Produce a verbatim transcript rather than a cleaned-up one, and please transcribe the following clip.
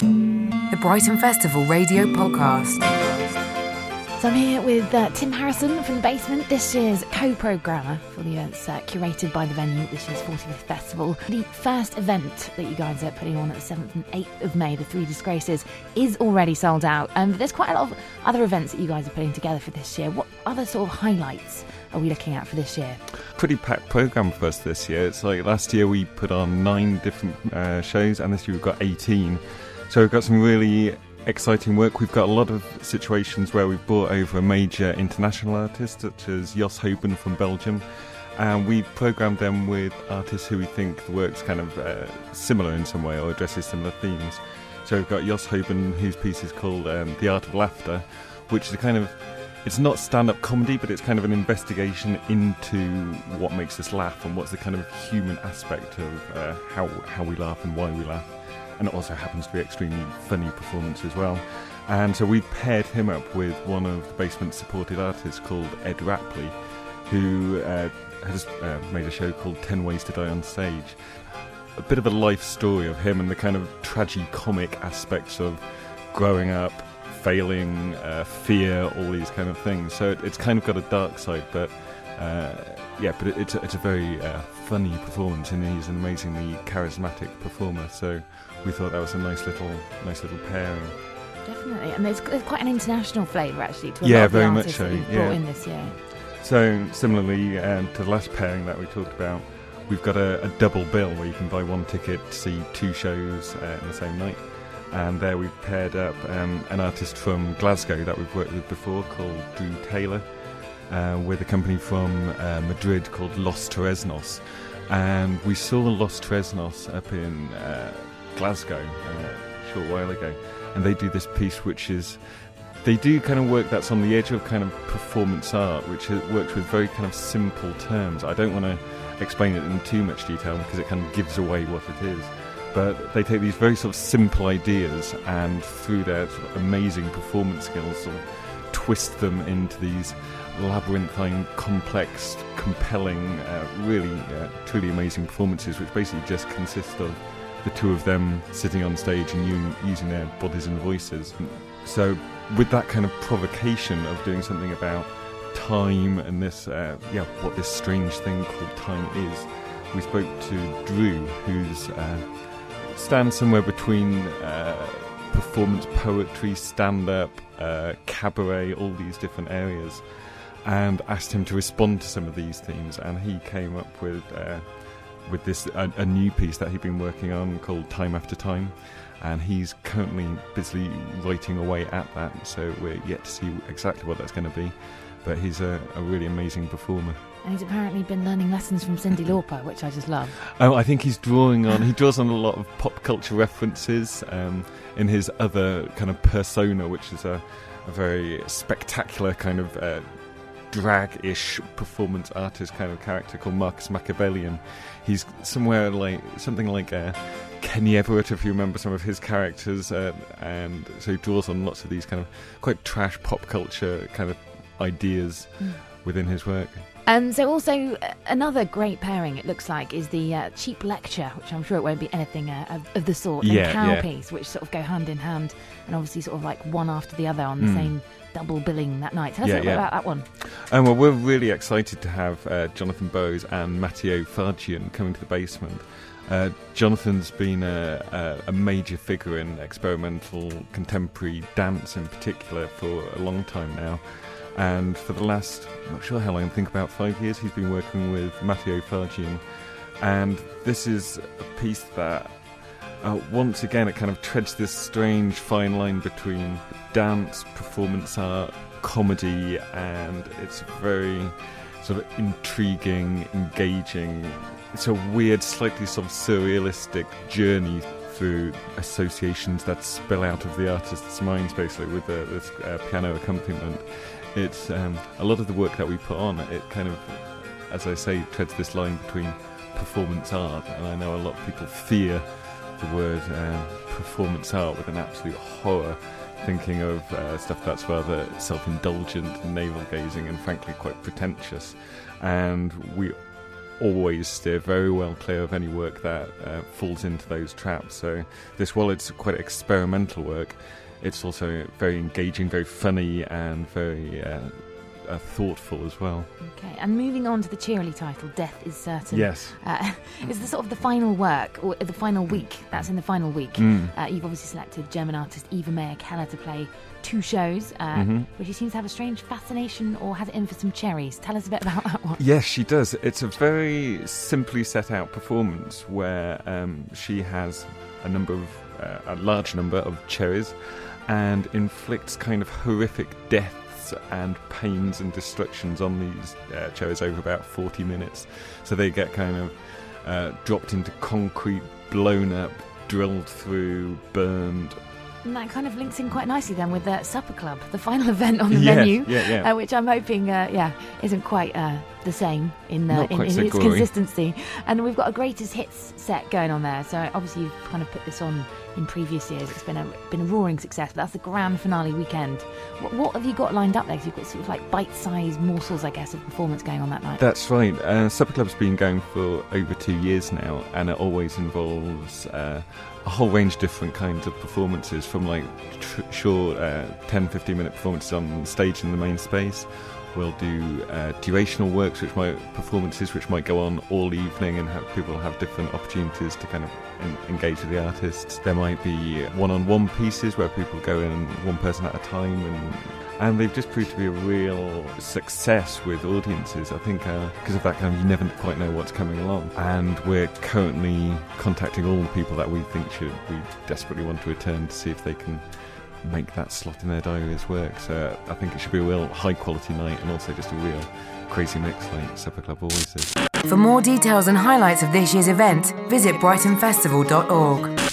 The Brighton Festival Radio Podcast. So I'm here with uh, Tim Harrison from The Basement, this year's co-programmer for the events uh, curated by the venue, this year's forty-fifth Festival. The first event that you guys are putting on at the seventh and eighth of May, The Three Disgraces, is already sold out. Um, but there's quite a lot of other events that you guys are putting together for this year. What other sort of highlights are we looking at for this year? Pretty packed programme for us this year. It's like last year we put on nine different uh, shows, and this year we've got eighteen. So we've got some really exciting work. We've got a lot of situations where we've brought over a major international artist, such as Jos Hoben from Belgium, and we've programmed them with artists who we think the work's kind of uh, similar in some way or addresses similar themes. So we've got Jos Hoben, whose piece is called um, The Art of Laughter, which is a kind of It's not stand-up comedy, but it's kind of an investigation into what makes us laugh and what's the kind of human aspect of uh, how how we laugh and why we laugh. And it also happens to be an extremely funny performance as well. And so we paired him up with one of the Basement's supported artists called Ed Rapley, who uh, has uh, made a show called Ten Ways to Die on Stage. A bit of a life story of him and the kind of tragi-comic aspects of growing up, failing, uh, fear, all these kind of things. So it, it's kind of got a dark side, but uh, yeah, but it, it's, a, it's a very uh, funny performance, and he's an amazingly charismatic performer. So we thought that was a nice little, nice little pairing. Definitely, and there's, there's quite an international flavour actually to a yeah, lot of the artists so. that you've brought yeah. in this year. So similarly um, to the last pairing that we talked about, we've got a, a double bill where you can buy one ticket to see two shows uh, in the same night. And there we've paired up um, an artist from Glasgow that we've worked with before called Drew Taylor uh, with a company from uh, Madrid called Los Teresnos. And we saw Los Teresnos up in uh, Glasgow uh, a short while ago. And they do this piece which is, they do kind of work that's on the edge of kind of performance art, which works with very kind of simple terms. I don't want to explain it in too much detail because it kind of gives away what it is. But they take these very sort of simple ideas and through their sort of amazing performance skills sort of twist them into these labyrinthine, complex, compelling, uh, really uh, truly amazing performances, which basically just consist of the two of them sitting on stage and u- using their bodies and voices. So with that kind of provocation of doing something about time and this, uh, yeah, what this strange thing called time is, we spoke to Drew, who's... Uh, stands somewhere between uh, performance poetry, stand-up, uh, cabaret, all these different areas, and asked him to respond to some of these themes. And he came up with uh, with this a, a new piece that he'd been working on called Time After Time, and he's currently busily writing away at that, so we're yet to see exactly what that's going to be, but he's a, a really amazing performer. And he's apparently been learning lessons from Cyndi Lauper, which I just love. Oh, I think he's drawing on, he draws on a lot of pop culture references um, in his other kind of persona, which is a, a very spectacular kind of uh, drag-ish performance artist kind of character called Marcus Machiavellian. He's somewhere like, something like uh, Kenny Everett, if you remember some of his characters, uh, and so he draws on lots of these kind of quite trash pop culture kind of ideas mm. within his work. Um, so also uh, another great pairing, it looks like, is the uh, Cheap Lecture, which I'm sure it won't be anything uh, of, of the sort, yeah, and Cow yeah. Piece, which sort of go hand in hand, and obviously sort of like one after the other on the mm. same double billing that night. Tell us yeah, a little yeah. bit about that one. Um, well, we're really excited to have uh, Jonathan Bowes and Matteo Fargion coming to The Basement. Uh, Jonathan's been a, a, a major figure in experimental contemporary dance in particular for a long time now. And for the last, I'm not sure how long, I think about five years, he's been working with Matteo Fargion. And this is a piece that, uh, once again, it kind of treads this strange fine line between dance, performance art, comedy, and it's very sort of intriguing, engaging. It's a weird, slightly sort of surrealistic journey through associations that spill out of the artist's minds, basically, with the, this uh, piano accompaniment. It's um, a lot of the work that we put on, it kind of, as I say, treads this line between performance art, and I know a lot of people fear the word uh, performance art with an absolute horror, thinking of uh, stuff that's rather self-indulgent, navel-gazing and frankly quite pretentious. And we always steer very well clear of any work that uh, falls into those traps. So this, while it's quite experimental work, it's also very engaging, very funny, and very uh, uh, thoughtful as well. Okay, and moving on to the cheerily titled Death is Certain. Yes. Uh, is the sort of the final work, or the final week, that's in the final week. Mm. Uh, you've obviously selected German artist Eva Meyer-Keller to play two shows, uh, mm-hmm. but she seems to have a strange fascination, or has it in for some cherries. Tell us a bit about that one. Yes, she does. It's a very simply set out performance where um, she has a number of, uh, a large number of cherries and inflicts kind of horrific deaths and pains and destructions on these uh, cherries over about forty minutes. So they get kind of uh, dropped into concrete, blown up, drilled through, burned. And that kind of links in quite nicely then with the Supper Club, the final event on the yeah, menu, yeah, yeah. Uh, which I'm hoping, uh, yeah, isn't quite uh, the same in, uh, in, in so its gory. Consistency. And we've got a greatest hits set going on there. So obviously you've kind of put this on in previous years. It's been a been a roaring success. But that's the grand finale weekend. What, what have you got lined up there? Because you've got sort of like bite-sized morsels, I guess, of performance going on that night. That's right. Uh, Supper Club's been going for over two years now, and it always involves Uh, a whole range of different kinds of performances, from like tr- short uh, ten to fifteen minute performances on stage in the main space. We'll do uh, durational works, which might performances which might go on all evening and have people have different opportunities to kind of en- engage with the artists. There might be one-on-one pieces where people go in one person at a time, and and they've just proved to be a real success with audiences, I think, because uh, of that kind of you never quite know what's coming along. And we're currently contacting all the people that we think should we desperately want to return to see if they can make that slot in their diaries work. So I think it should be a real high quality night, and also just a real crazy mix like Supper Club always is. For more details and highlights of this year's event, visit brighton festival dot org.